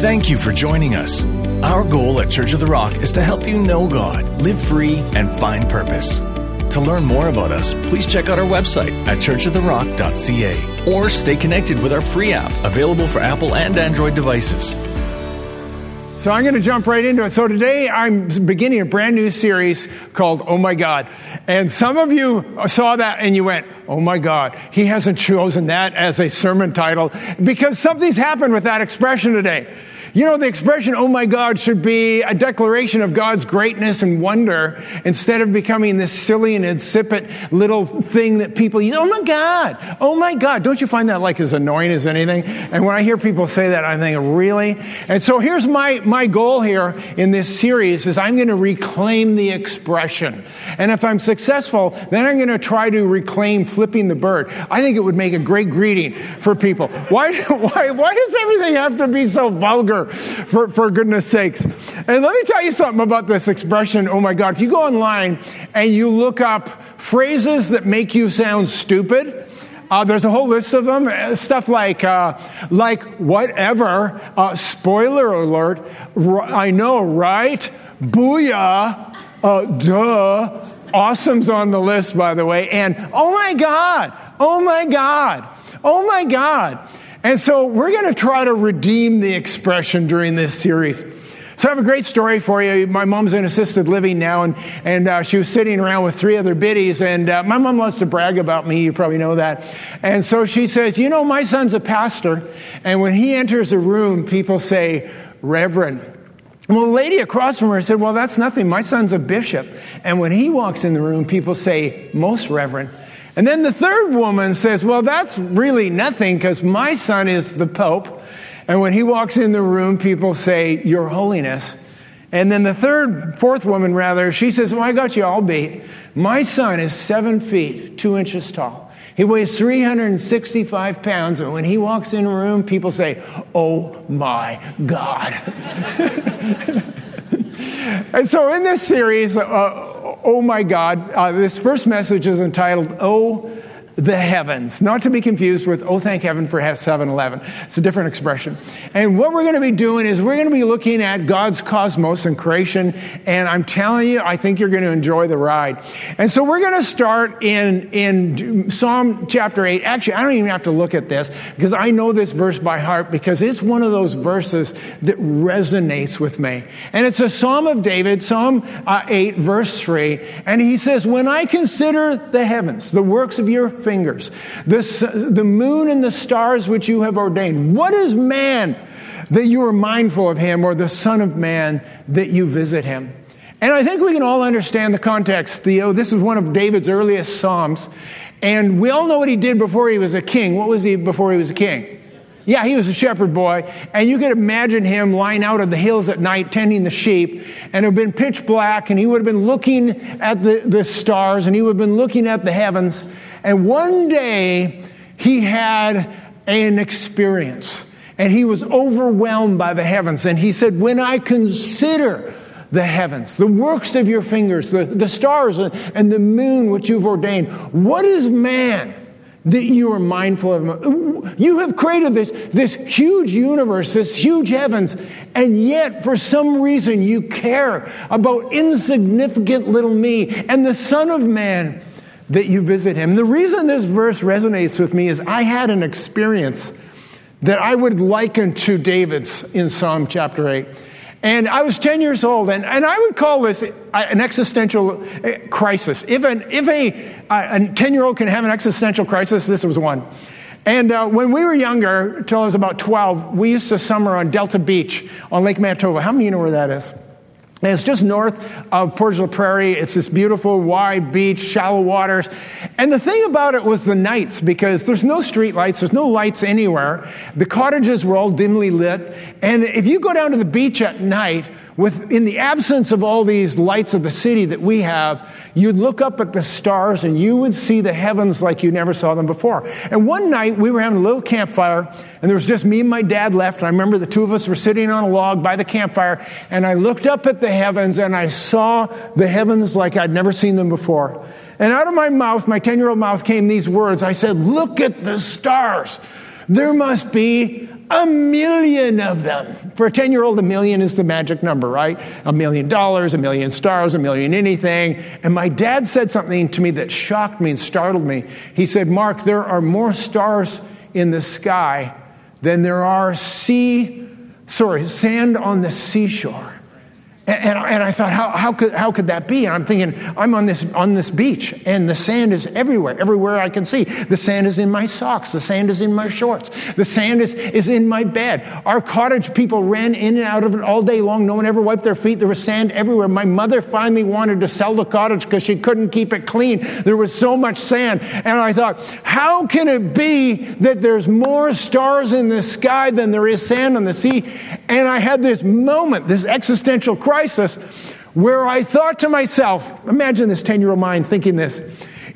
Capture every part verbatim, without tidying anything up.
Thank you for joining us. Our goal at Church of the Rock is to help you know God, live free, and find purpose. To learn more about us, please check out our website at church of the rock dot c a or stay connected with our free app available for Apple and Android devices. So I'm going to jump right into it. So today I'm beginning a brand new series called Oh My God. And some of you saw that and you went, oh my God, he hasn't chosen that as a sermon title because something's happened with that expression today. You know, the expression, oh my God, should be a declaration of God's greatness and wonder instead of becoming this silly and insipid little thing that people use. Oh my God, oh my God. Don't you find that like as annoying as anything? And when I hear people say that, I'm thinking, really? And so here's my, my goal here in this series is I'm going to reclaim the expression. And if I'm successful, then I'm going to try to reclaim flipping the bird. I think it would make a great greeting for people. Why, why, why does everything have to be so vulgar? For, for goodness sakes. And let me tell you something about this expression, oh my God. If you go online and you look up phrases that make you sound stupid, uh, there's a whole list of them. Stuff like, uh, like whatever, uh, spoiler alert, r- I know, right? Booyah, uh, duh. Awesome's on the list, by the way. And oh my God, oh my God, oh my God. And so we're going to try to redeem the expression during this series. So I have a great story for you. My mom's in assisted living now, and, and uh, she was sitting around with three other biddies, and uh, my mom loves to brag about me. You probably know that. And so she says, you know, my son's a pastor, and when he enters a room, people say, Reverend. Well, the lady across from her said, well, that's nothing. My son's a bishop. And when he walks in the room, people say, Most Reverend. And then the third woman says, well, that's really nothing because my son is the Pope. And when he walks in the room, people say, Your Holiness. And then the third, fourth woman, rather, she says, well, I got you all beat. My son is seven feet, two inches tall. He weighs three hundred sixty-five pounds. And when he walks in a room, people say, Oh, my God. And so in this series, uh, Oh my God, uh, this first message is entitled, Oh, the Heavens. Not to be confused with, Oh, thank heaven for seven eleven. It's a different expression. And what we're going to be doing is we're going to be looking at God's cosmos and creation. And I'm telling you, I think you're going to enjoy the ride. And so we're going to start in, in Psalm chapter eight. Actually, I don't even have to look at this because I know this verse by heart because it's one of those verses that resonates with me. And it's a Psalm of David, Psalm uh, eight, verse three. And he says, When I consider the heavens, the works of your faith, fingers, the, the moon and the stars which you have ordained. What is man that you are mindful of him, or the son of man that you visit him? And I think we can all understand the context. The, oh, this is one of David's earliest Psalms. And we all know what he did before he was a king. What was he before he was a king? Yeah, he was a shepherd boy, and you could imagine him lying out on the hills at night tending the sheep, and it would have been pitch black, and he would have been looking at the, the stars, and he would have been looking at the heavens, and one day he had an experience, and he was overwhelmed by the heavens, and he said, When I consider the heavens, the works of your fingers, the, the stars and the moon which you've ordained, what is man that you are mindful of him? You have created this, this huge universe, this huge heavens, and yet for some reason you care about insignificant little me and the Son of Man that you visit him. The reason this verse resonates with me is I had an experience that I would liken to David's in Psalm chapter eight. And I was ten years old, and, and I would call this an existential crisis. If an if a, a ten-year-old can have an existential crisis, this was one. And uh, when we were younger, until I was about twelve, we used to summer on Delta Beach on Lake Manitoba. How many of you know where that is? And it's just north of Portage la Prairie. It's this beautiful, wide beach, shallow waters. And the thing about it was the nights, because there's no street lights. There's no lights anywhere. The cottages were all dimly lit. And if you go down to the beach at night, with in the absence of all these lights of the city that we have, you'd look up at the stars and you would see the heavens like you never saw them before. And one night we were having a little campfire, and there was just me and my dad left. And I remember the two of us were sitting on a log by the campfire, and I looked up at the heavens and I saw the heavens like I'd never seen them before. And out of my mouth, my ten-year-old mouth, came these words. I said, Look at the stars. There must be A million of them. For a ten-year-old, a million is the magic number, right? A million dollars, a million stars, a million anything. And my dad said something to me that shocked me and startled me. He said, Mark, there are more stars in the sky than there are sea, sorry, sand on the seashore. And, and, and I thought, how, how could how could that be? And I'm thinking, I'm on this on this beach, and the sand is everywhere. Everywhere I can see, the sand is in my socks. The sand is in my shorts. The sand is, is in my bed. Our cottage people ran in and out of it all day long. No one ever wiped their feet. There was sand everywhere. My mother finally wanted to sell the cottage because she couldn't keep it clean. There was so much sand. And I thought, how can it be that there's more stars in the sky than there is sand on the sea? And I had this moment, this existential crisis. Crisis where I thought to myself, imagine this ten-year-old mind thinking this,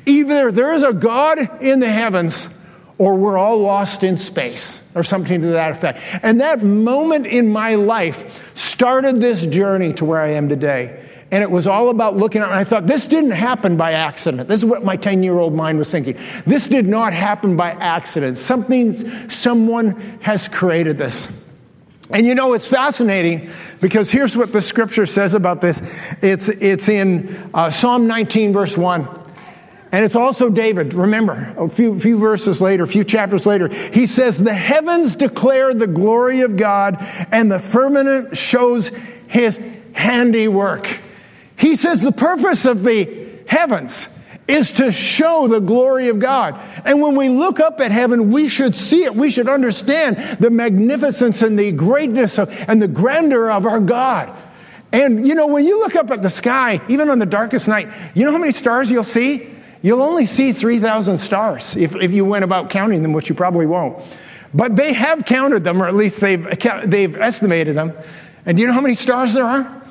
either there is a God in the heavens or we're all lost in space or something to that effect. And that moment in my life started this journey to where I am today. And it was all about looking at it. And I thought, this didn't happen by accident. This is what my ten-year-old mind was thinking. This did not happen by accident. Something, someone has created this. And you know, it's fascinating because here's what the scripture says about this. It's it's in uh, Psalm nineteen, verse one. And it's also David. Remember, a few, few verses later, a few chapters later, he says, the heavens declare the glory of God and the firmament shows his handiwork. He says the purpose of the heavens is to show the glory of God. And when we look up at heaven, we should see it. We should understand the magnificence and the greatness of, and the grandeur of our God. And, you know, when you look up at the sky, even on the darkest night, you know how many stars you'll see? You'll only see three thousand stars if, if you went about counting them, which you probably won't. But they have counted them, or at least they've, they've estimated them. And do you know how many stars there are?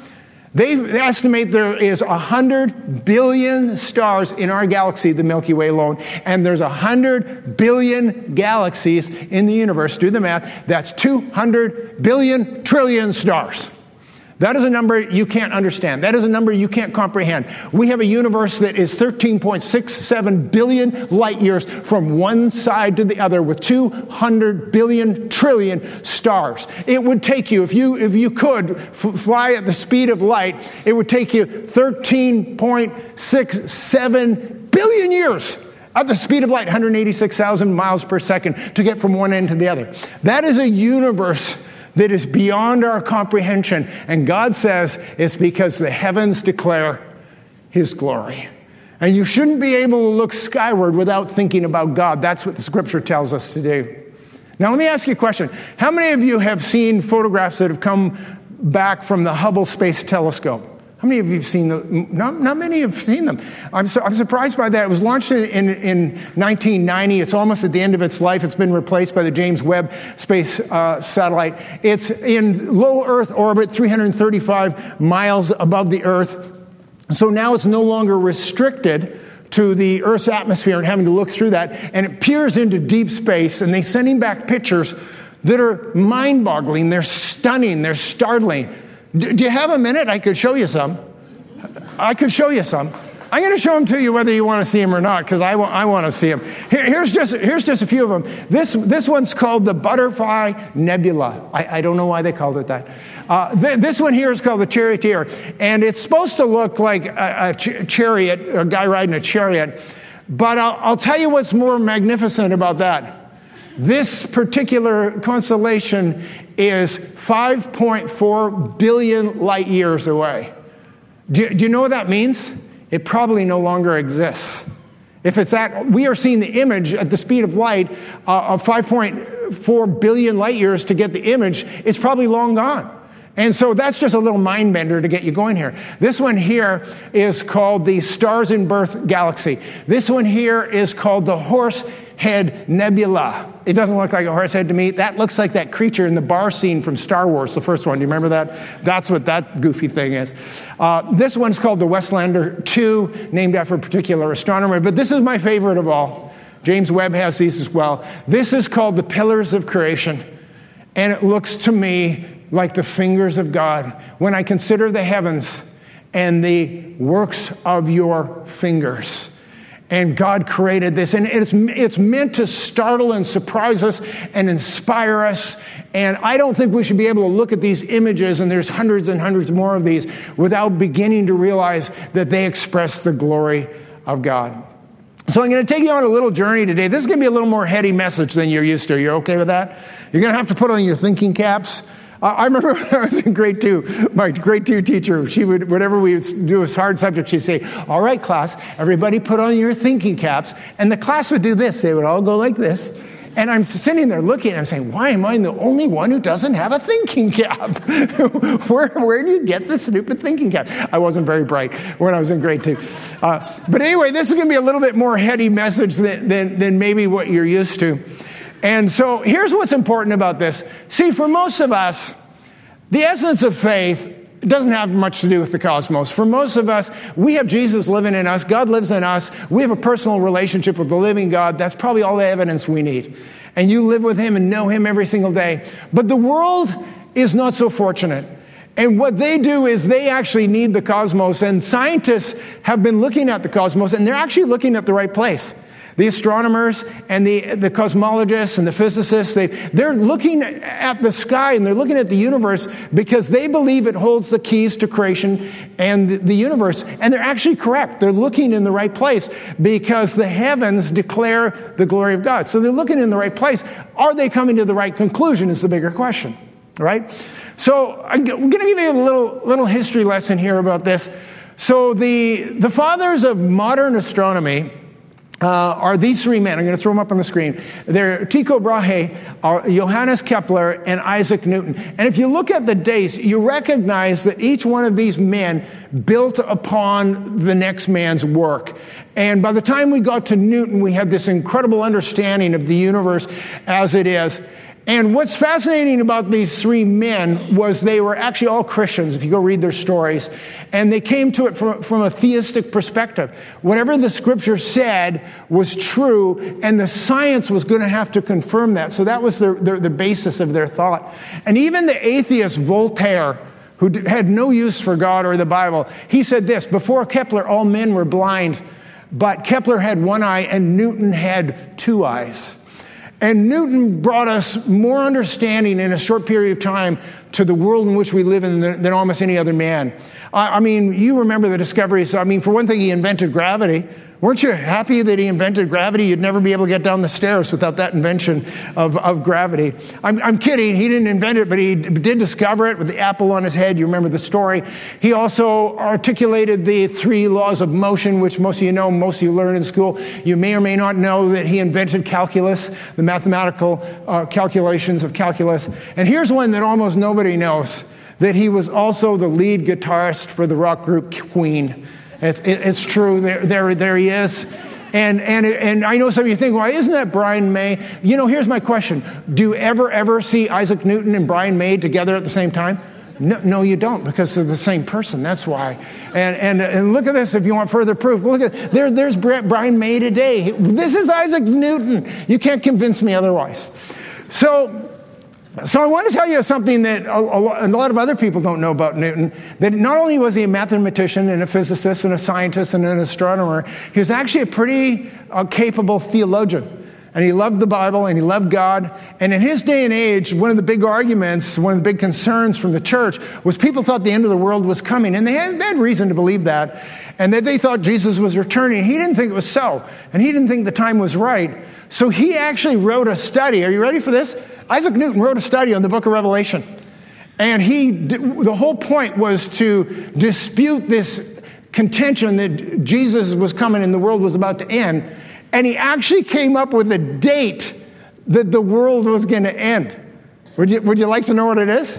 They estimate there is one hundred billion stars in our galaxy, the Milky Way alone, and there's one hundred billion galaxies in the universe. Do the math. That's two hundred billion trillion stars. That is a number you can't understand. That is a number you can't comprehend. We have a universe that is thirteen point six seven billion light years from one side to the other with two hundred billion trillion stars. It would take you, if you if you could f- fly at the speed of light, it would take you thirteen point six seven billion years at the speed of light, one hundred eighty-six thousand miles per second, to get from one end to the other. That is a universe that is beyond our comprehension. And God says it's because the heavens declare his glory. And you shouldn't be able to look skyward without thinking about God. That's what the scripture tells us to do. Now, let me ask you a question. How many of you have seen photographs that have come back from the Hubble Space Telescope? How many of you have seen them? Not, not many have seen them. I'm, so, I'm surprised by that. It was launched in, in, in nineteen ninety. It's almost at the end of its life. It's been replaced by the James Webb Space uh, Satellite. It's in low Earth orbit, three hundred thirty-five miles above the Earth. So now it's no longer restricted to the Earth's atmosphere and having to look through that. And it peers into deep space, and they're sending back pictures that are mind-boggling. They're stunning. They're startling. Do you have a minute? I could show you some. I could show you some. I'm going to show them to you whether you want to see them or not, because I, wa- I want to see them. Here, here's, just, here's just a few of them. This, this one's called the Butterfly Nebula. I, I don't know why they called it that. Uh, th- this one here is called the Charioteer, and it's supposed to look like a, a ch- chariot, a guy riding a chariot. But I'll, I'll tell you what's more magnificent about that. This particular constellation is five point four billion light years away. Do, do you know what that means? It probably no longer exists. If it's that, we are seeing the image at the speed of light uh, of five point four billion light years to get the image. It's probably long gone. And so that's just a little mind bender to get you going here. This one here is called the Stars in Birth Galaxy. This one here is called the Horsehead Nebula. It doesn't look like a horse head to me. That looks like that creature in the bar scene from Star Wars, the first one. Do you remember that? That's what that goofy thing is. Uh, this one's called the Westlander two, named after a particular astronomer. But this is my favorite of all. James Webb has these as well. This is called the Pillars of Creation. And it looks to me like the fingers of God. When I consider the heavens and the works of your fingers. And God created this. And it's, it's meant to startle and surprise us and inspire us. And I don't think we should be able to look at these images, and there's hundreds and hundreds more of these, without beginning to realize that they express the glory of God. So I'm going to take you on a little journey today. This is going to be a little more heady message than you're used to. You're okay with that? You're going to have to put on your thinking caps. Uh, I remember when I was in grade two, my grade two teacher, she would, whenever we would do a hard subject, she'd say, all right, class, everybody put on your thinking caps. And the class would do this. They would all go like this. And I'm sitting there looking, and I'm saying, why am I the only one who doesn't have a thinking cap? where, where do you get this stupid thinking cap? I wasn't very bright when I was in grade two. Uh, but anyway, this is going to be a little bit more heady message than, than, than maybe what you're used to. And so here's what's important about this. See, for most of us, the essence of faith doesn't have much to do with the cosmos. For most of us, we have Jesus living in us. God lives in us. We have a personal relationship with the living God. That's probably all the evidence we need. And you live with him and know him every single day. But the world is not so fortunate. And what they do is they actually need the cosmos. And scientists have been looking at the cosmos, and they're actually looking at the right place. The astronomers and the, the cosmologists and the physicists, they, they're looking at the sky and they're looking at the universe because they believe it holds the keys to creation and the, the universe. And they're actually correct. They're looking in the right place because the heavens declare the glory of God. So they're looking in the right place. Are they coming to the right conclusion is the bigger question, right? So I'm going to give you a little, little history lesson here about this. So the, the fathers of modern astronomy Uh, are these three men. I'm going to throw them up on the screen. They're Tycho Brahe, Johannes Kepler, and Isaac Newton. And if you look at the dates, you recognize that each one of these men built upon the next man's work. And by the time we got to Newton, we had this incredible understanding of the universe as it is. And what's fascinating about these three men was they were actually all Christians, if you go read their stories. And they came to it from, from a theistic perspective. Whatever the scripture said was true, and the science was going to have to confirm that. So that was their, their, the basis of their thought. And even the atheist Voltaire, who had no use for God or the Bible, he said this, before Kepler, all men were blind, but Kepler had one eye and Newton had two eyes. And Newton brought us more understanding in a short period of time to the world in which we live in than almost any other man. I mean, you remember the discoveries. I mean, for one thing, he invented gravity. Weren't you happy that he invented gravity? You'd never be able to get down the stairs without that invention of, of gravity. I'm, I'm kidding. He didn't invent it, but he did discover it with the apple on his head. You remember the story. He also articulated the three laws of motion, which most of you know, most of you learn in school. You may or may not know that he invented calculus, the mathematical uh, calculations of calculus. And here's one that almost nobody knows, that he was also the lead guitarist for the rock group Queen. It's, it's true. There, there, there he is. And, and, and I know some of you think, why isn't that Brian May? You know, here's my question. Do you ever, ever see Isaac Newton and Brian May together at the same time? No, no, you don't, because they're the same person. That's why. And and and look at this if you want further proof. Look at there. There's Brian May today. This is Isaac Newton. You can't convince me otherwise. So... So I want to tell you something that a lot of other people don't know about Newton, that not only was he a mathematician and a physicist and a scientist and an astronomer, he was actually a pretty uh, capable theologian. And he loved the Bible and he loved God. And in his day and age, one of the big arguments, one of the big concerns from the church was people thought the end of the world was coming. And they had, they had reason to believe that. And that they thought Jesus was returning. He didn't think it was so. And he didn't think the time was right. So he actually wrote a study. Are you ready for this? Isaac Newton wrote a study on the book of Revelation. And he, the whole point was to dispute this contention that Jesus was coming and the world was about to end. And he actually came up with a date that the world was going to end. Would you, would you like to know what it is?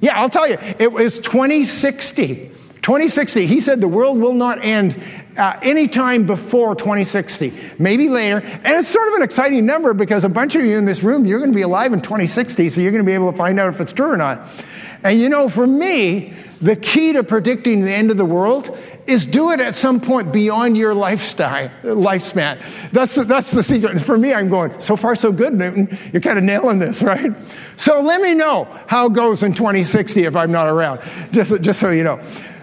Yeah, I'll tell you. It was twenty sixty. twenty sixty. He said the world will not end uh, any time before twenty sixty, maybe later. And it's sort of an exciting number because a bunch of you in this room, you're going to be alive in twenty sixty, so you're going to be able to find out if it's true or not. And you know, for me, the key to predicting the end of the world is do it at some point beyond your lifestyle, lifespan. That's the, that's the secret. For me, I'm going, so far so good, Newton. You're kind of nailing this, right? So let me know how it goes in twenty sixty if I'm not around, just, just so you know.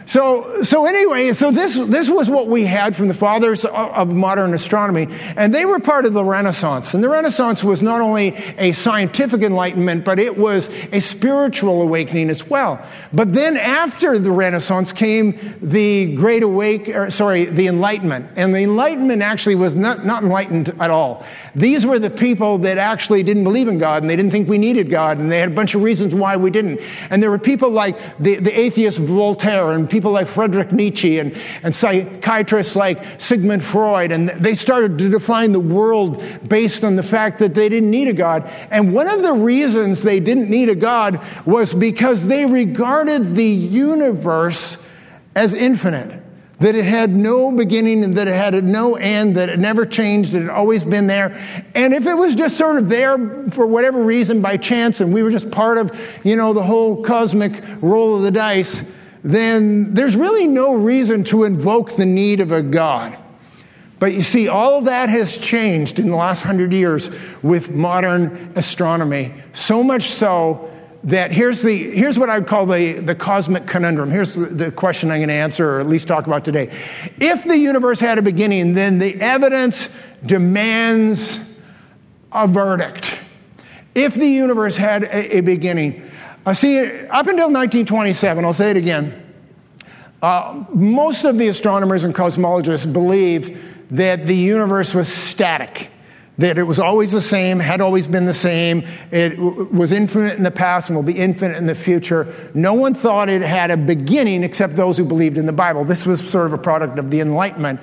So, so anyway, so this this was what we had from the fathers of modern astronomy, and they were part of the Renaissance. And the Renaissance was not only a scientific enlightenment, but it was a spiritual awakening as well. But then after the Renaissance came the Great Awake, or sorry, the Enlightenment. And the Enlightenment actually was not, not enlightened at all. These were the people that actually didn't believe in God, and they didn't think we needed God, and they had a bunch of reasons why we didn't. And there were people like the, the atheist Voltaire, and people like Friedrich Nietzsche, and, and psychiatrists like Sigmund Freud, and they started to define the world based on the fact that they didn't need a God. And one of the reasons they didn't need a God was because they regarded the universe as infinite, that it had no beginning and that it had no end, that it never changed, it had always been there. And if it was just sort of there for whatever reason by chance, and we were just part of, you know, the whole cosmic roll of the dice, then there's really no reason to invoke the need of a God. But you see, all of that has changed in the last hundred years with modern astronomy. So much so that here's the here's what I would call the, the cosmic conundrum. Here's the, the question I'm going to answer, or at least talk about today. If the universe had a beginning, then the evidence demands a verdict. If the universe had a, a beginning... Uh, see, up until nineteen twenty-seven, I'll say it again, uh, most of the astronomers and cosmologists believed that the universe was static, that it was always the same, had always been the same, it w- was infinite in the past and will be infinite in the future. No one thought it had a beginning except those who believed in the Bible. This was sort of a product of the Enlightenment.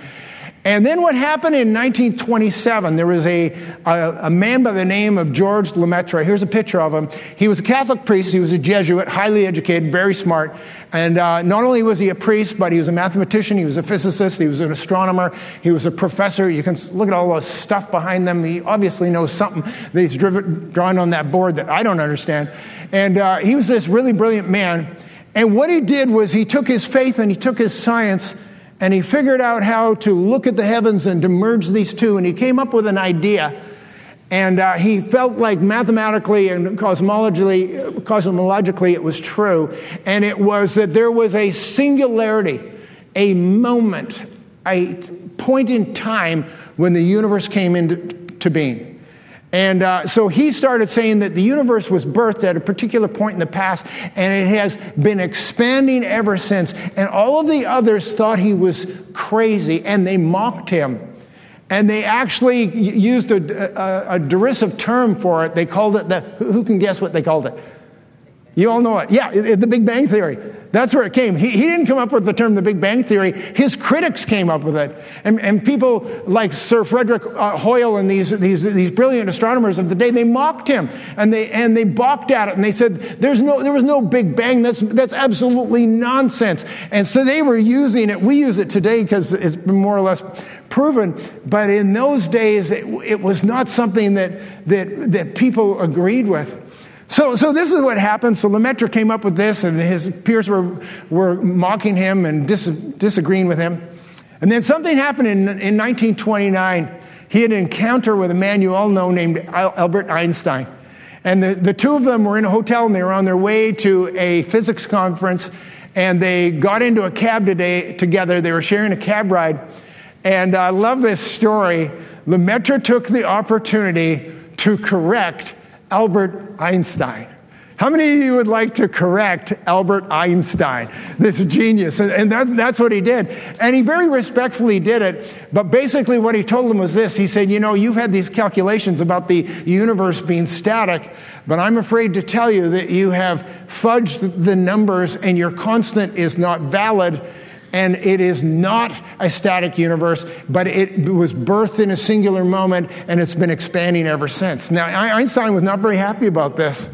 And then what happened in nineteen twenty-seven, there was a, a, a man by the name of Georges Lemaître. Here's a picture of him. He was a Catholic priest. He was a Jesuit, highly educated, very smart. And uh, not only was he a priest, but he was a mathematician. He was a physicist. He was an astronomer. He was a professor. You can look at all the stuff behind them. He obviously knows something that he's driven, drawn on that board that I don't understand. And uh, he was this really brilliant man. And what he did was he took his faith and he took his science, and he figured out how to look at the heavens and to merge these two. And he came up with an idea. And uh, he felt like mathematically and cosmologically, cosmologically it was true. And it was that there was a singularity, a moment, a point in time when the universe came into being. And uh, so he started saying that the universe was birthed at a particular point in the past, and it has been expanding ever since. And all of the others thought he was crazy, and they mocked him. And they actually used a, a, a derisive term for it. They called it the, who can guess what they called it? You all know it. Yeah, it, it, the Big Bang Theory. That's where it came. He, he didn't come up with the term the Big Bang Theory. His critics came up with it. And, and people like Sir Frederick uh, Hoyle and these, these these brilliant astronomers of the day, they mocked him. And they and they balked at it. And they said, "There's no, there was no Big Bang. That's, that's absolutely nonsense." And so they were using it. We use it today because it's been more or less proven. But in those days, it, it was not something that that that people agreed with. So, so this is what happened. So Lemaître came up with this, and his peers were were mocking him and dis, disagreeing with him. And then something happened in, in nineteen twenty-nine. He had an encounter with a man you all know named Albert Einstein. And the, the two of them were in a hotel, and they were on their way to a physics conference. And they got into a cab today together. They were sharing a cab ride. And I love this story. Lemaître took the opportunity to correct Albert Einstein. How many of you would like to correct Albert Einstein, this genius? And, and that, that's what he did. And he very respectfully did it. But basically what he told him was this. He said, "You know, you've had these calculations about the universe being static, but I'm afraid to tell you that you have fudged the numbers and your constant is not valid. And it is not a static universe, but it was birthed in a singular moment, and it's been expanding ever since." Now, Einstein was not very happy about this.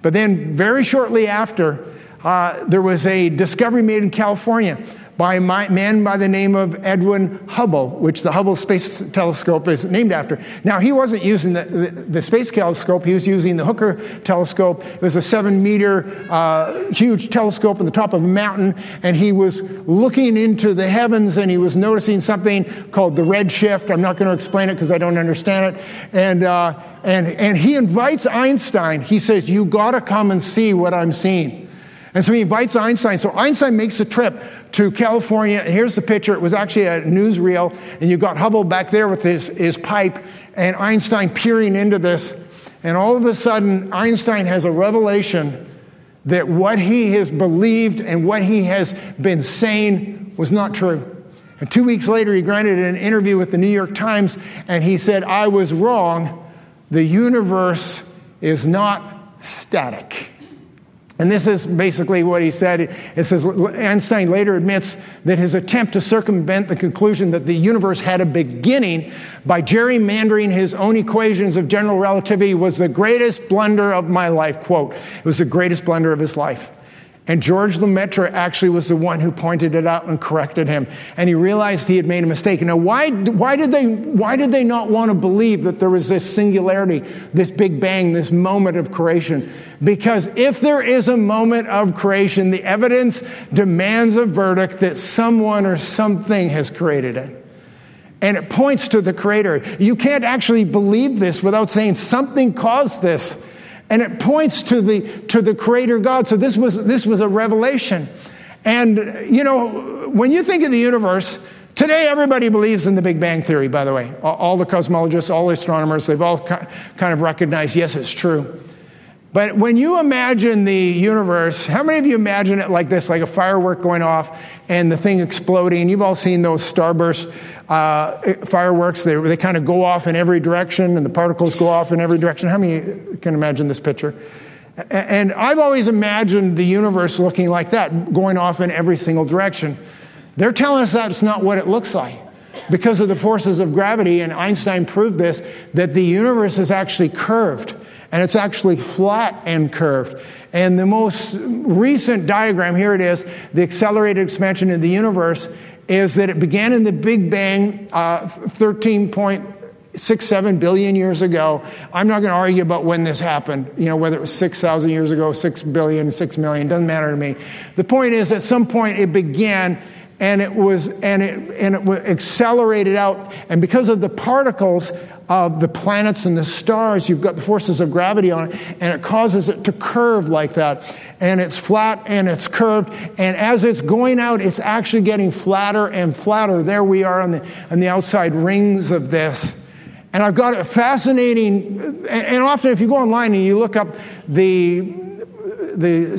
But then very shortly after, uh, there was a discovery made in California by a man by the name of Edwin Hubble, which the Hubble Space Telescope is named after. Now, he wasn't using the, the, the space telescope. He was using the Hooker Telescope. It was a seven-meter uh, huge telescope on the top of a mountain, and he was looking into the heavens, and he was noticing something called the redshift. I'm not going to explain it because I don't understand it. And, uh, and, and he invites Einstein. He says, "You got to come and see what I'm seeing." And so he invites Einstein. So Einstein makes a trip to California. And here's the picture. It was actually a newsreel. And you've got Hubble back there with his, his pipe and Einstein peering into this. And all of a sudden, Einstein has a revelation that what he has believed and what he has been saying was not true. And two weeks later, he granted an interview with the New York Times. And he said, I was wrong. The universe is not static. And this is basically what he said. It says, Einstein later admits that his attempt to circumvent the conclusion that the universe had a beginning by gerrymandering his own equations of general relativity was the greatest blunder of my life, quote. It was the greatest blunder of his life. And Georges Lemaître actually was the one who pointed it out and corrected him. And he realized he had made a mistake. Now, why, why, did they, why did they not want to believe that there was this singularity, this big bang, this moment of creation? Because if there is a moment of creation, the evidence demands a verdict that someone or something has created it. And it points to the creator. You can't actually believe this without saying something caused this. And it points to the to the creator God. So this was this was a revelation. And, you know, when you think of the universe, today everybody believes in the Big Bang Theory, by the way. All the cosmologists, all the astronomers, they've all kind of recognized, yes, it's true. But when you imagine the universe, how many of you imagine it like this, like a firework going off and the thing exploding? You've all seen those starburst Uh, fireworks, they, they kind of go off in every direction, and the particles go off in every direction. How many can imagine this picture? And I've always imagined the universe looking like that, going off in every single direction. They're telling us that's not what it looks like because of the forces of gravity, and Einstein proved this, that the universe is actually curved, and it's actually flat and curved. And the most recent diagram, here it is, the accelerated expansion of the universe, is that it began in the Big Bang uh, thirteen point six seven billion years ago. I'm not going to argue about when this happened, you know, whether it was six thousand years ago, six billion, six million, doesn't matter to me. The point is, at some point it began, and it was and it and it was accelerated out, and because of the particles of the planets and the stars, you've got the forces of gravity on it, and it causes it to curve like that. And it's flat and it's curved, and as it's going out, it's actually getting flatter and flatter. There we are on the on the outside rings of this. And I've got a fascinating, and, and often if you go online and you look up the the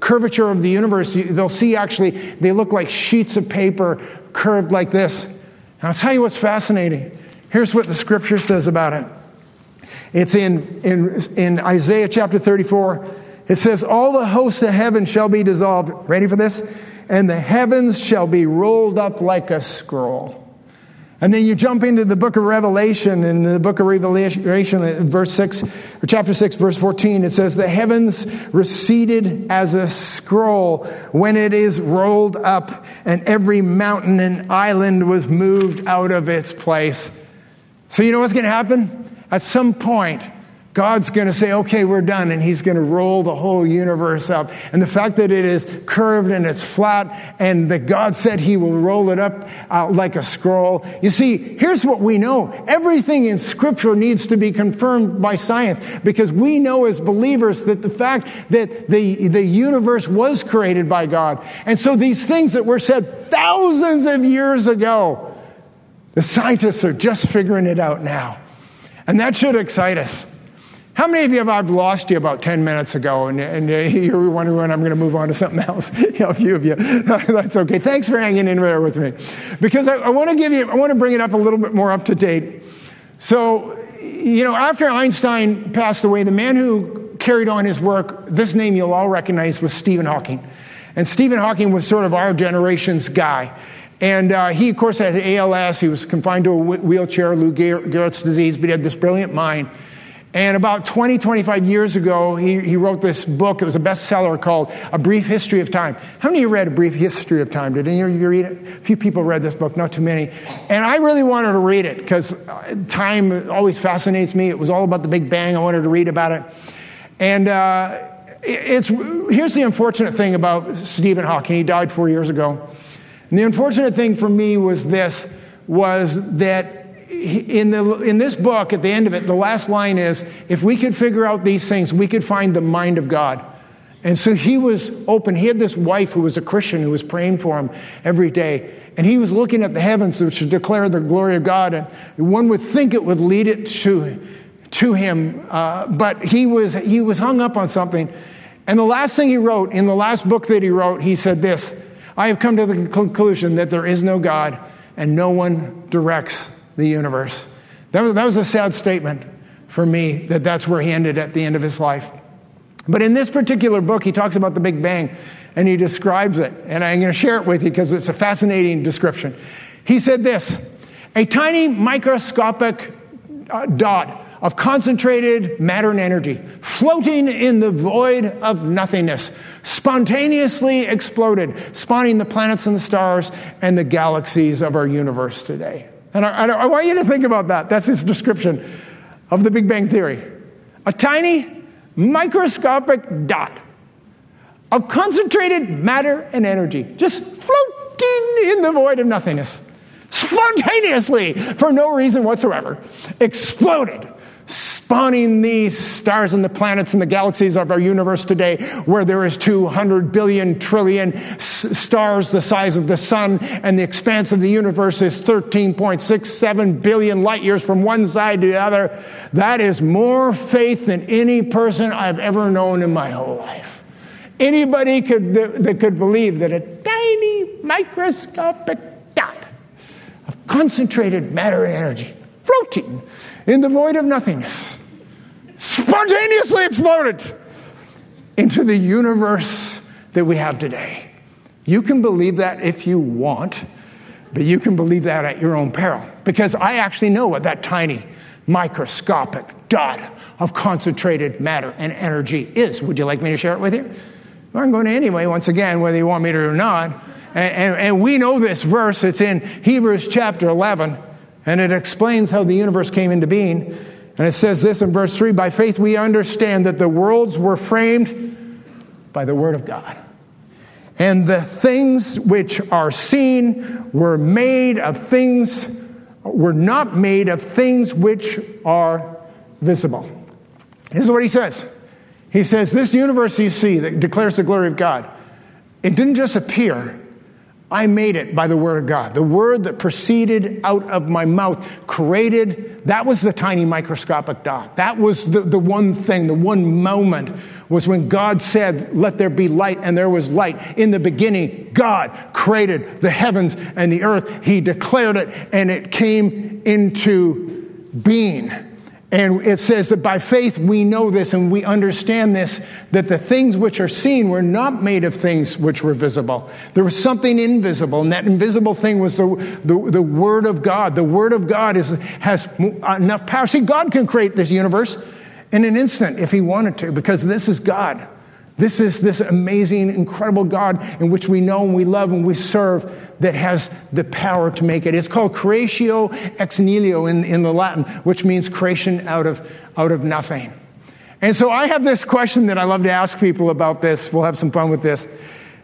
curvature of the universe, they'll see actually they look like sheets of paper curved like this. And I'll tell you what's fascinating. Here's what the scripture says about it. It's in, in, in Isaiah chapter thirty-four. It says, all the hosts of heaven shall be dissolved. Ready for this? And the heavens shall be rolled up like a scroll. And then you jump into the book of Revelation. In the book of Revelation, verse six, or chapter six, verse fourteen, it says, the heavens receded as a scroll when it is rolled up, and every mountain and island was moved out of its place. So you know what's going to happen? At some point, God's going to say, okay, we're done. And he's going to roll the whole universe up. And the fact that it is curved and it's flat, and that God said he will roll it up uh, like a scroll. You see, here's what we know. Everything in Scripture needs to be confirmed by science, because we know as believers that the fact that the, the universe was created by God. And so these things that were said thousands of years ago, the scientists are just figuring it out now. And that should excite us. How many of you have I've lost you about ten minutes ago, and, and uh, you're wondering when I'm going to move on to something else? You know, a few of you. That's okay. Thanks for hanging in there with me, because I, I want to give you, I want to bring it up a little bit more up to date. So, you know, after Einstein passed away, the man who carried on his work, this name you'll all recognize, was Stephen Hawking. And Stephen Hawking was sort of our generation's guy. And uh, he, of course, had A L S. He was confined to a wheelchair, Lou Gehrig's disease, but he had this brilliant mind. And about twenty, twenty-five years ago, he, he wrote this book. It was a bestseller called A Brief History of Time. How many of you read A Brief History of Time? Did any of you read it? A few people read this book, not too many. And I really wanted to read it because time always fascinates me. It was all about the Big Bang. I wanted to read about it. And uh, it's here's the unfortunate thing about Stephen Hawking. He died four years ago. And the unfortunate thing for me was this, was that In the in this book, at the end of it, the last line is, if we could figure out these things, we could find the mind of God. And so he was open. He had this wife who was a Christian who was praying for him every day. And he was looking at the heavens, which should declare the glory of God. And one would think it would lead it to, to him. Uh, but he was, he was hung up on something. And the last thing he wrote, in the last book that he wrote, he said this: I have come to the conclusion that there is no God and no one directs the universe. That was, that was a sad statement for me, that that's where he ended at the end of his life. But in this particular book, he talks about the Big Bang, and he describes it. And I'm going to share it with you because it's a fascinating description. He said this: a tiny microscopic uh, dot of concentrated matter and energy floating in the void of nothingness spontaneously exploded, spawning the planets and the stars and the galaxies of our universe today. And I, I, I want you to think about that. That's his description of the Big Bang Theory. A tiny microscopic dot of concentrated matter and energy just floating in the void of nothingness, spontaneously, for no reason whatsoever, exploded, spawning the stars and the planets and the galaxies of our universe today, where there is two hundred billion trillion s- stars the size of the sun, and the expanse of the universe is thirteen point six seven billion light years from one side to the other. That is more faith than any person I've ever known in my whole life. Anybody could that, that could believe that a tiny microscopic dot of concentrated matter and energy floating in the void of nothingness spontaneously exploded into the universe that we have today. You can believe that if you want, but you can believe that at your own peril, because I actually know what that tiny microscopic dot of concentrated matter and energy is. Would you like me to share it with you? Well, I'm going to anyway, once again, whether you want me to or not. And, and, and we know this verse. It's in Hebrews chapter eleven. And it explains how the universe came into being. And it says this in verse three: by faith we understand that the worlds were framed by the word of God, and the things which are seen were made of things, were not made of things which are visible. This is what he says. He says, this universe you see that declares the glory of God, it didn't just appear. I made it by the word of God. The word that proceeded out of my mouth created, that was the tiny microscopic dot. That was the, the one thing, the one moment was when God said, let there be light, and there was light. In the beginning, God created the heavens and the earth. He declared it, and it came into being. And it says that by faith we know this and we understand this, that the things which are seen were not made of things which were visible. There was something invisible, and that invisible thing was the, the, the Word of God. The Word of God is, has enough power. See, God can create this universe in an instant if He wanted to, because this is God. This is this amazing, incredible God in which we know and we love and we serve, that has the power to make it. It's called creatio ex nihilo in, in the Latin, which means creation out of, out of nothing. And so I have this question that I love to ask people about this. We'll have some fun with this.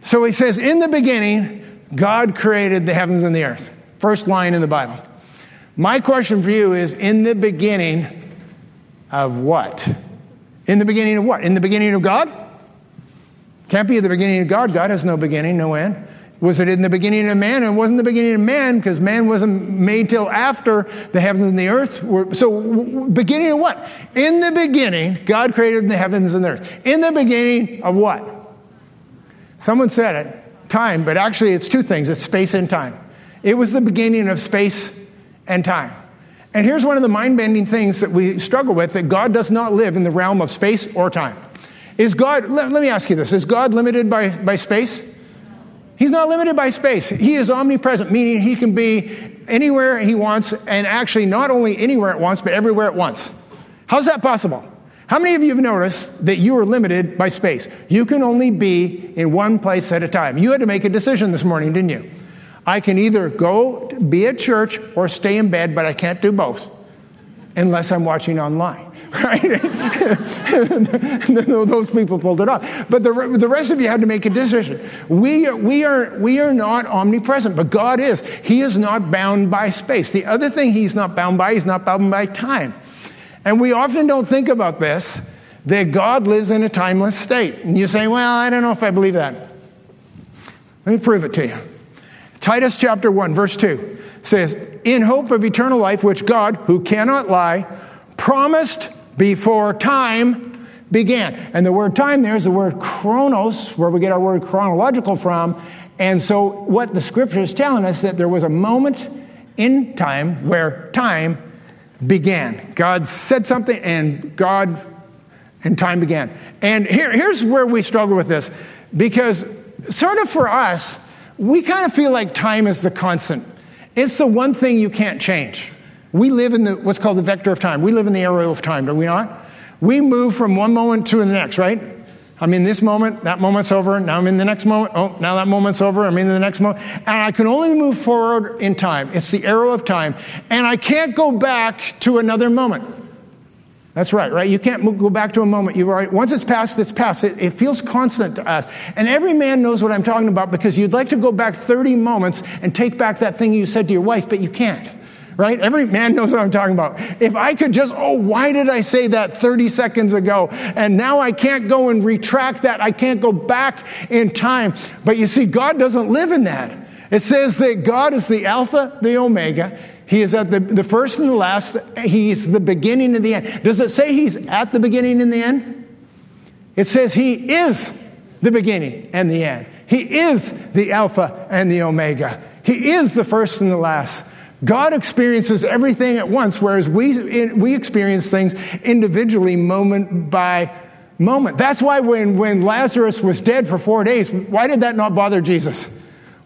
So he says, in the beginning, God created the heavens and the earth. First line in the Bible. My question for you is, in the beginning of what? In the beginning of what? In the beginning of God? Can't be at the beginning of God. God has no beginning, no end. Was it in the beginning of man? It wasn't the beginning of man, because man wasn't made till after the heavens and the earth were. So beginning of what? In the beginning, God created the heavens and the earth. In the beginning of what? Someone said it, time, but actually it's two things. It's space and time. It was the beginning of space and time. And here's one of the mind-bending things that we struggle with, that God does not live in the realm of space or time. Is God, let, let me ask you this, is God limited by, by space? He's not limited by space. He is omnipresent, meaning he can be anywhere he wants, and actually not only anywhere at once, but everywhere at once. How's that possible? How many of you have noticed that you are limited by space? You can only be in one place at a time. You had to make a decision this morning, didn't you? I can either go be at church or stay in bed, but I can't do both. Unless I'm watching online, right? Those people pulled it off. But the, the rest of you had to make a decision. We are, we are, we are not omnipresent, but God is. He is not bound by space. The other thing he's not bound by, he's not bound by time. And we often don't think about this, that God lives in a timeless state. And you say, well, I don't know if I believe that. Let me prove it to you. Titus chapter one, verse two says, in hope of eternal life, which God, who cannot lie, promised before time began. And the word time there is the word chronos, where we get our word chronological from. And so what the scripture is telling us, that there was a moment in time where time began. God said something, and God and time began. And here, here's where we struggle with this, because sort of for us, we kind of feel like time is the constant. It's the one thing you can't change. We live in the what's called the vector of time. We live in the arrow of time, do we not? We move from one moment to the next, right? I'm in this moment, that moment's over, now I'm in the next moment, oh, now that moment's over, I'm in the next moment. And I can only move forward in time. It's the arrow of time. And I can't go back to another moment. That's right, right? You can't move, go back to a moment. You've already, once it's past, it's past. It, it feels constant to us. And every man knows what I'm talking about, because you'd like to go back thirty moments and take back that thing you said to your wife, but you can't. Right? Every man knows what I'm talking about. If I could just, oh, why did I say that thirty seconds ago? And now I can't go and retract that. I can't go back in time. But you see, God doesn't live in that. It says that God is the Alpha, the Omega. He is at the, the first and the last. He's the beginning and the end. Does it say he's at the beginning and the end? It says he is the beginning and the end. He is the Alpha and the Omega. He is the first and the last. God experiences everything at once, whereas we we experience things individually, moment by moment. That's why when, when Lazarus was dead for four days, why did that not bother Jesus? It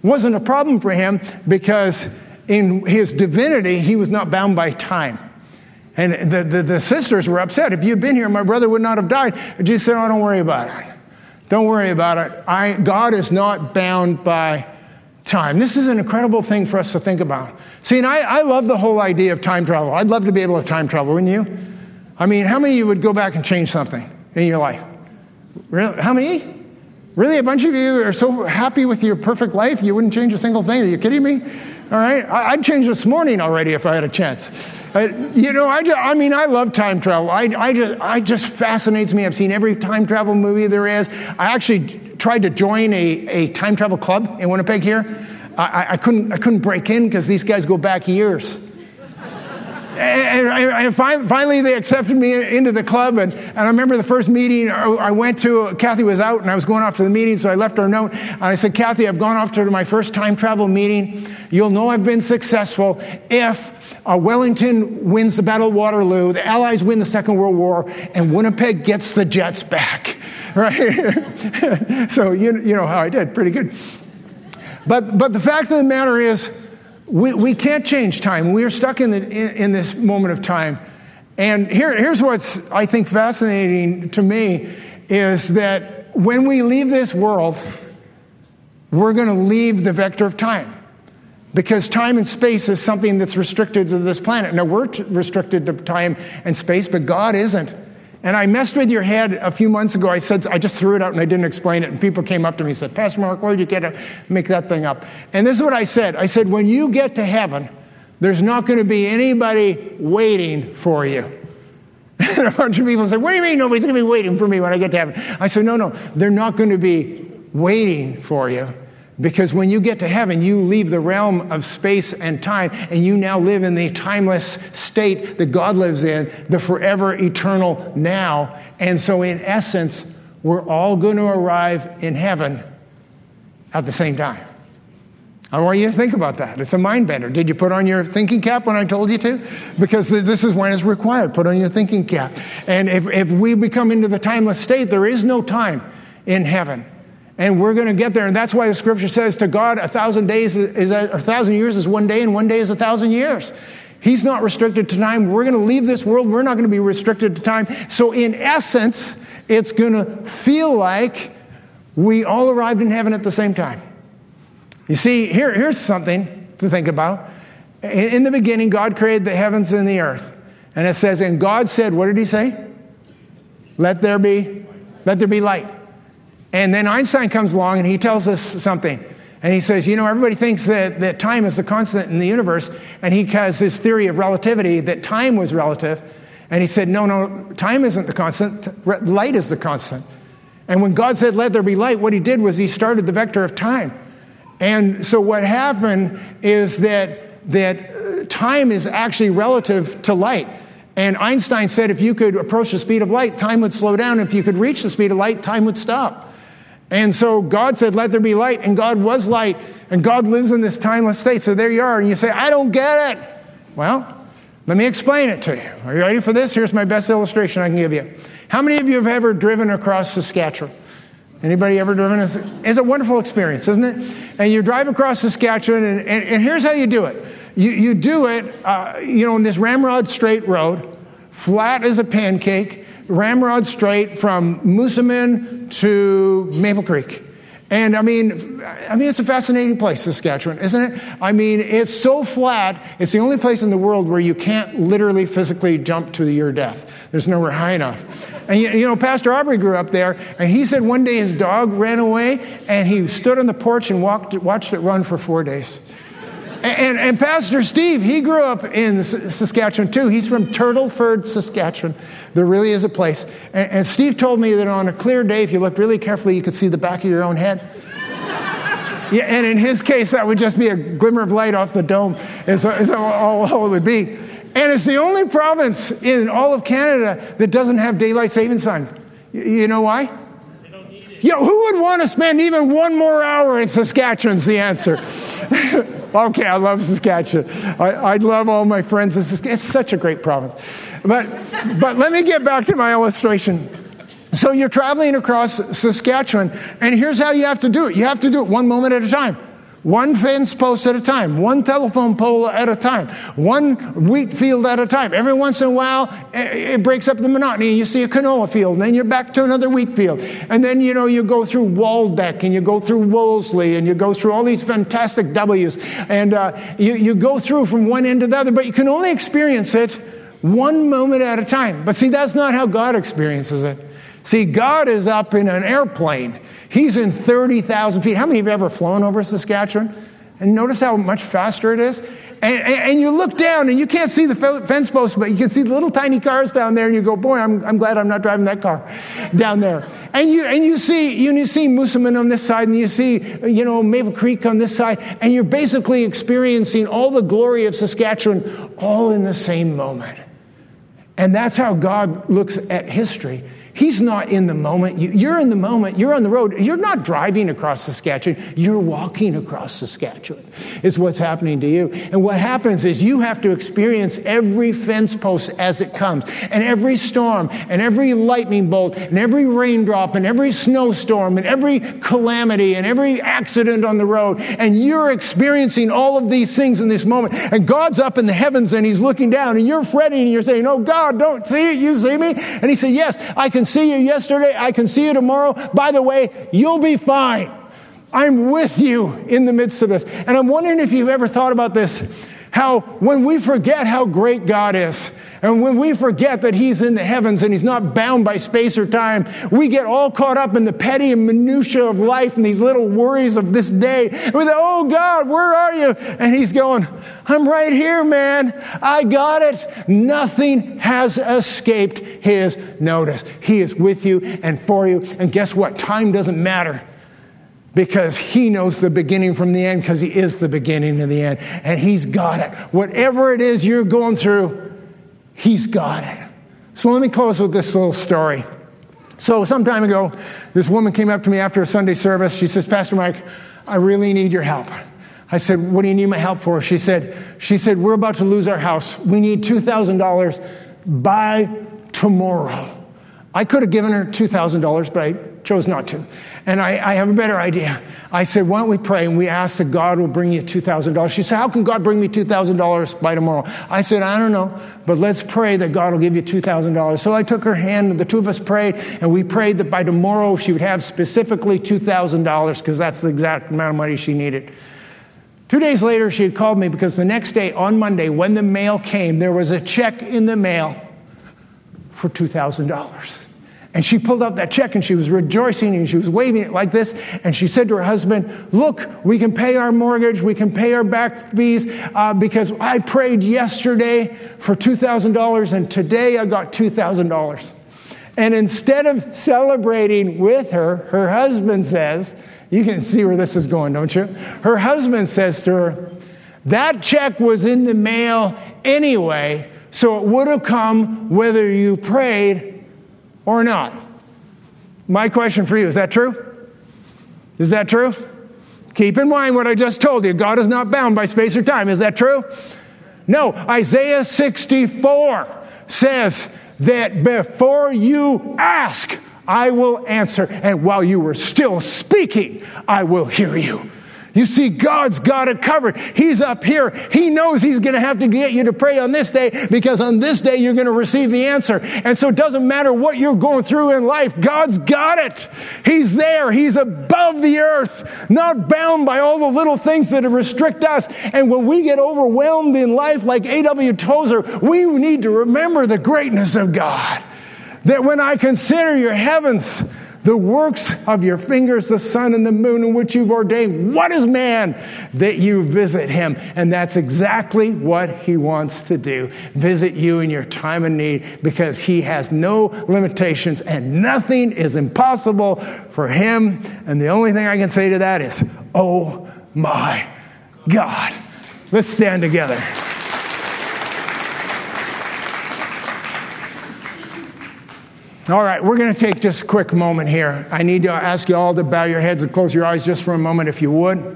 wasn't a problem for him, because in his divinity, he was not bound by time. And the, the, the sisters were upset. If you'd been here, my brother would not have died. Jesus said, oh, don't worry about it. Don't worry about it. I, God is not bound by time. This is an incredible thing for us to think about. See, and I, I love the whole idea of time travel. I'd love to be able to time travel, wouldn't you? I mean, how many of you would go back and change something in your life? Really? How many? Really, a bunch of you are so happy with your perfect life, you wouldn't change a single thing. Are you kidding me? All right? I, I'd change this morning already if I had a chance. I, you know, I, just, I mean, I love time travel. I, I just, I just fascinates me. I've seen every time travel movie there is. I actually tried to join a, a time travel club in Winnipeg here. I, I couldn't I couldn't break in, because these guys go back years. and, and, and finally, they accepted me into the club. And, and I remember the first meeting I went to, Kathy was out, and I was going off to the meeting, so I left her a note. And I said, Kathy, I've gone off to my first time travel meeting. You'll know I've been successful if uh, Wellington wins the Battle of Waterloo, the Allies win the Second World War, and Winnipeg gets the Jets back. Right? So you you know how I did. Pretty good. But but the fact of the matter is, we, we can't change time. We are stuck in, the, in in this moment of time. And here here's what's, I think, fascinating to me, is that when we leave this world, we're going to leave the vector of time. Because time and space is something that's restricted to this planet. Now, we're t- restricted to time and space, but God isn't. And I messed with your head a few months ago. I said, I just threw it out and I didn't explain it. And people came up to me and said, Pastor Mark, why did you get to make that thing up? And this is what I said. I said, when you get to heaven, there's not going to be anybody waiting for you. And a bunch of people said, what do you mean nobody's going to be waiting for me when I get to heaven? I said, no, no, they're not going to be waiting for you. Because when you get to heaven, you leave the realm of space and time, and you now live in the timeless state that God lives in, the forever, eternal now. And so in essence, we're all going to arrive in heaven at the same time. I want you to think about that. It's a mind bender. Did you put on your thinking cap when I told you to? Because this is when it's required. Put on your thinking cap. And if, if we become into the timeless state, there is no time in heaven. And we're going to get there. And that's why the scripture says to God, a thousand days is a, a thousand years is one day, and one day is a thousand years. He's not restricted to time. We're going to leave this world. We're not going to be restricted to time. So in essence, it's going to feel like we all arrived in heaven at the same time. You see, here, here's something to think about. In, in the beginning, God created the heavens and the earth. And it says, and God said, what did he say? Let there be, let there be light. And then Einstein comes along and he tells us something. And he says, you know, everybody thinks that, that time is the constant in the universe. And he has his theory of relativity, that time was relative. And he said, no, no, time isn't the constant. Light is the constant. And when God said, let there be light, what he did was he started the vector of time. And so what happened is that, that time is actually relative to light. And Einstein said if you could approach the speed of light, time would slow down. If you could reach the speed of light, time would stop. And so God said, let there be light. And God was light. And God lives in this timeless state. So there you are. And you say, I don't get it. Well, let me explain it to you. Are you ready for this? Here's my best illustration I can give you. How many of you have ever driven across Saskatchewan? Anybody ever driven? It's a wonderful experience, isn't it? And you drive across Saskatchewan, and, and, and here's how you do it. You, you do it, uh, you know, in this ramrod straight road, flat as a pancake, ramrod straight from Moosomin to Maple Creek. And I mean, I mean, it's a fascinating place, Saskatchewan, isn't it? I mean, it's so flat. It's the only place in the world where you can't literally, physically jump to your death. There's nowhere high enough. And, you, you know, Pastor Aubrey grew up there, and he said one day his dog ran away, and he stood on the porch and walked, watched it run for four days. And, and, and Pastor Steve, he grew up in Saskatchewan, too. He's from Turtleford, Saskatchewan. There really is a place. And, and Steve told me that on a clear day, if you looked really carefully, you could see the back of your own head. Yeah, and in his case, that would just be a glimmer of light off the dome is, is all, all it would be. And it's the only province in all of Canada that doesn't have daylight savings time. You, you know why? They don't need it. Yeah, who would want to spend even one more hour in Saskatchewan's the answer. Okay, I love Saskatchewan. I, I love all my friends in Saskatchewan. It's such a great province. But but let me get back to my illustration. So you're traveling across Saskatchewan, and here's how you have to do it. You have to do it one moment at a time. One fence post at a time. One telephone pole at a time. One wheat field at a time. Every once in a while, it breaks up the monotony. You see a canola field, and then you're back to another wheat field. And then, you know, you go through Waldeck, and you go through Wolseley, and you go through all these fantastic W's. And uh, you, you go through from one end to the other, but you can only experience it one moment at a time. But see, that's not how God experiences it. See, God is up in an airplane. He's in thirty thousand feet. How many of you have ever flown over Saskatchewan? And notice how much faster it is? And, and, and you look down, and you can't see the fence posts, but you can see the little tiny cars down there, and you go, boy, I'm, I'm glad I'm not driving that car down there. And you and you see you see Moosomin on this side, and you see, you know, Maple Creek on this side, and you're basically experiencing all the glory of Saskatchewan all in the same moment. And that's how God looks at history. He's not in the moment. You're in the moment. You're on the road. You're not driving across Saskatchewan. You're walking across Saskatchewan is what's happening to you. And what happens is you have to experience every fence post as it comes, and every storm, and every lightning bolt, and every raindrop, and every snowstorm, and every calamity, and every accident on the road. And you're experiencing all of these things in this moment. And God's up in the heavens, and he's looking down, and you're fretting, and you're saying, oh, God, don't see it. You see me? And he said, yes, I can see you yesterday. I can see you tomorrow. By the way, you'll be fine. I'm with you in the midst of this. And I'm wondering if you've ever thought about this, how when we forget how great God is, and when we forget that he's in the heavens and he's not bound by space or time, we get all caught up in the petty and minutia of life and these little worries of this day. We're like, oh, God, where are you? And he's going, I'm right here, man. I got it. Nothing has escaped his notice. He is with you and for you. And guess what? Time doesn't matter. Because he knows the beginning from the end, because he is the beginning and the end. And he's got it. Whatever it is you're going through, he's got it. So let me close with this little story. So some time ago, this woman came up to me after a Sunday service. She says, Pastor Mike, I really need your help. I said, what do you need my help for? She said, She said, we're about to lose our house. We need two thousand dollars by tomorrow. I could have given her two thousand dollars, but I chose not to. And I, I have a better idea. I said, why don't we pray? And we asked that God will bring you two thousand dollars. She said, how can God bring me two thousand dollars by tomorrow? I said, I don't know, but let's pray that God will give you two thousand dollars. So I took her hand, and the two of us prayed, and we prayed that by tomorrow she would have specifically two thousand dollars, because that's the exact amount of money she needed. Two days later, she had called me, because the next day, on Monday, when the mail came, there was a check in the mail for two thousand dollars. And she pulled out that check, and she was rejoicing, and she was waving it like this. And she said to her husband, look, we can pay our mortgage, we can pay our back fees, uh, because I prayed yesterday for two thousand dollars, and today I got two thousand dollars. And instead of celebrating with her, her husband says, you can see where this is going, don't you? Her husband says to her, that check was in the mail anyway, so it would have come whether you prayed or not. My question for you, is that true? Is that true? Keep in mind what I just told you. God is not bound by space or time. Is that true? No. Isaiah sixty-four says that before you ask, I will answer, and while you were still speaking, I will hear you. You see, God's got it covered. He's up here. He knows he's going to have to get you to pray on this day, because on this day you're going to receive the answer. And so it doesn't matter what you're going through in life. God's got it. He's there. He's above the earth, not bound by all the little things that restrict us. And when we get overwhelmed in life, like A W Tozer, we need to remember the greatness of God. That when I consider your heavens, the works of your fingers, the sun and the moon in which you've ordained, what is man that you visit him? And that's exactly what he wants to do. Visit you in your time of need, because he has no limitations and nothing is impossible for him. And the only thing I can say to that is, oh my God. Let's stand together. All right, we're going to take just a quick moment here. I need to ask you all to bow your heads and close your eyes just for a moment, if you would.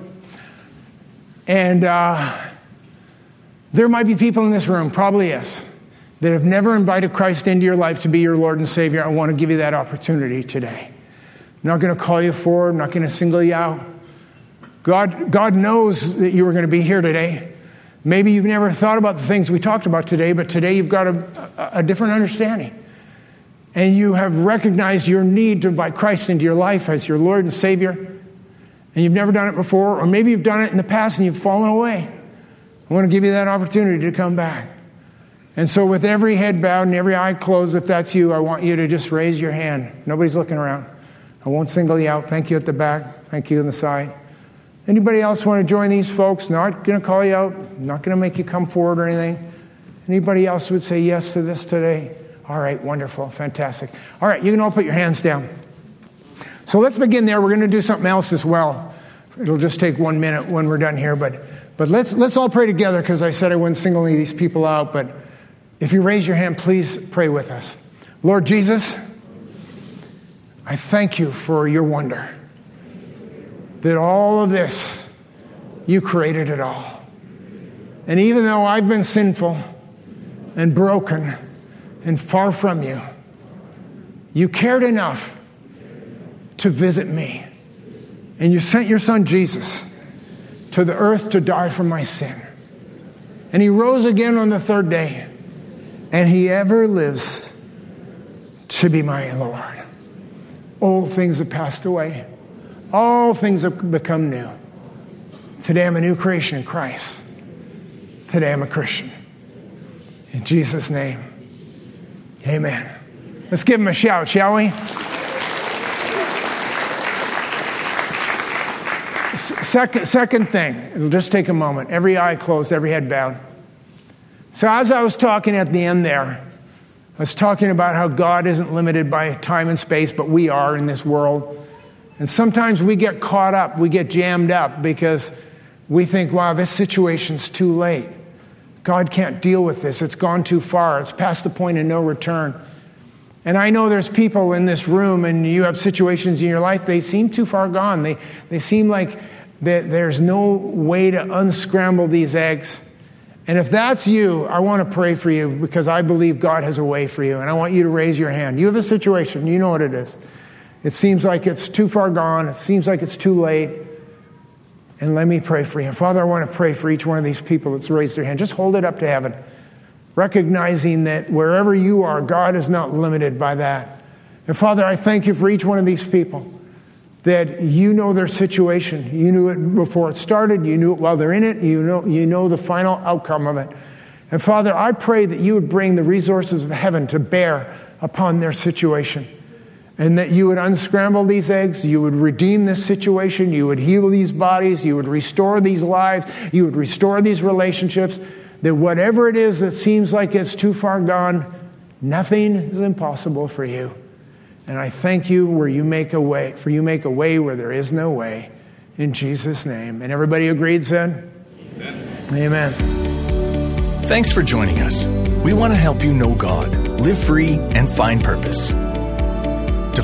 And uh, there might be people in this room, probably yes, that have never invited Christ into your life to be your Lord and Savior. I want to give you that opportunity today. I'm not going to call you forward. I'm not going to single you out. God, God knows that you are going to be here today. Maybe you've never thought about the things we talked about today, but today you've got a, a, a different understanding. And you have recognized your need to invite Christ into your life as your Lord and Savior, and you've never done it before, or maybe you've done it in the past and you've fallen away. I want to give you that opportunity to come back. And so with every head bowed and every eye closed, if that's you, I want you to just raise your hand. Nobody's looking around. I won't single you out. Thank you at the back. Thank you on the side. Anybody else want to join these folks? Not going to call you out. Not going to make you come forward or anything. Anybody else would say yes to this today? All right, wonderful, fantastic. All right, you can all put your hands down. So let's begin there. We're going to do something else as well. It'll just take one minute when we're done here, but but let's let's all pray together, because I said I wouldn't single any of these people out, but if you raise your hand, please pray with us. Lord Jesus, I thank you for your wonder, that all of this, you created it all. And even though I've been sinful and broken and far from you, you cared enough to visit me. And you sent your son Jesus to the earth to die for my sin. And he rose again on the third day. And he ever lives to be my Lord. All things have passed away. All things have become new. Today I'm a new creation in Christ. Today I'm a Christian. In Jesus' name. Amen. Let's give him a shout, shall we? Second, second thing, it'll just take a moment. Every eye closed, every head bowed. So as I was talking at the end there, I was talking about how God isn't limited by time and space, but we are in this world. And sometimes we get caught up, we get jammed up, because we think, wow, this situation's too late. God can't deal with this. It's gone too far. It's past the point of no return. And I know there's people in this room, and you have situations in your life, they seem too far gone. They, they seem like that there's no way to unscramble these eggs. And if that's you, I want to pray for you, because I believe God has a way for you. And I want you to raise your hand. You have a situation. You know what it is. It seems like it's too far gone. It seems like it's too late. And let me pray for you. Father, I want to pray for each one of these people that's raised their hand. Just hold it up to heaven, recognizing that wherever you are, God is not limited by that. And Father, I thank you for each one of these people, that you know their situation. You knew it before it started. You knew it while they're in it. You know, you know the final outcome of it. And Father, I pray that you would bring the resources of heaven to bear upon their situation. and that you would unscramble these eggs, you would redeem this situation, you would heal these bodies, you would restore these lives, you would restore these relationships, that whatever it is that seems like it's too far gone, nothing is impossible for you. And I thank you where you make a way, for you make a way where there is no way, in Jesus' name. And everybody agreed, said? Amen. Amen. Thanks for joining us. We want to help you know God, live free, and find purpose. To